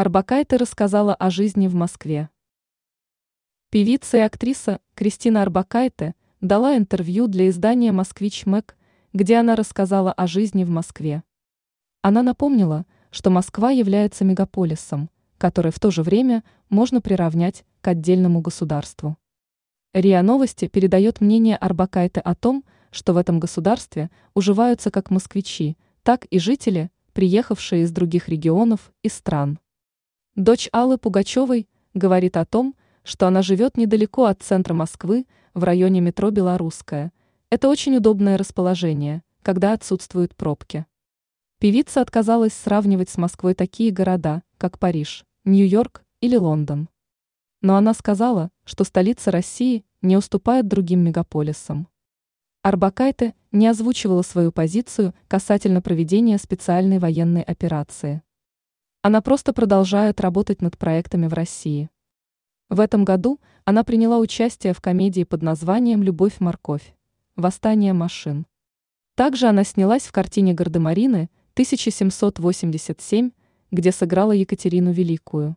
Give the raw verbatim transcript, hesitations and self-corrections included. Орбакайте рассказала о жизни в Москве. Певица и актриса Кристина Орбакайте дала интервью для издания «Москвич Mag», где она рассказала о жизни в Москве. Она напомнила, что Москва является мегаполисом, который в то же время можно приравнять к отдельному государству. РИА Новости передает мнение Орбакайте о том, что в этом государстве уживаются как москвичи, так и жители, приехавшие из других регионов и стран. Дочь Аллы Пугачевой говорит о том, что она живет недалеко от центра Москвы, в районе метро «Белорусская». Это очень удобное расположение, когда отсутствуют пробки. Певица отказалась сравнивать с Москвой такие города, как Париж, Нью-Йорк или Лондон. Но она сказала, что столица России не уступает другим мегаполисам. Орбакайте не озвучивала свою позицию касательно проведения специальной военной операции. Она просто продолжает работать над проектами в России. В этом году она приняла участие в комедии под названием «Любовь-морковь. Восстание машин». Также она снялась в картине «Гардемарины тысяча семьсот восемьдесят семь», где сыграла Екатерину Великую.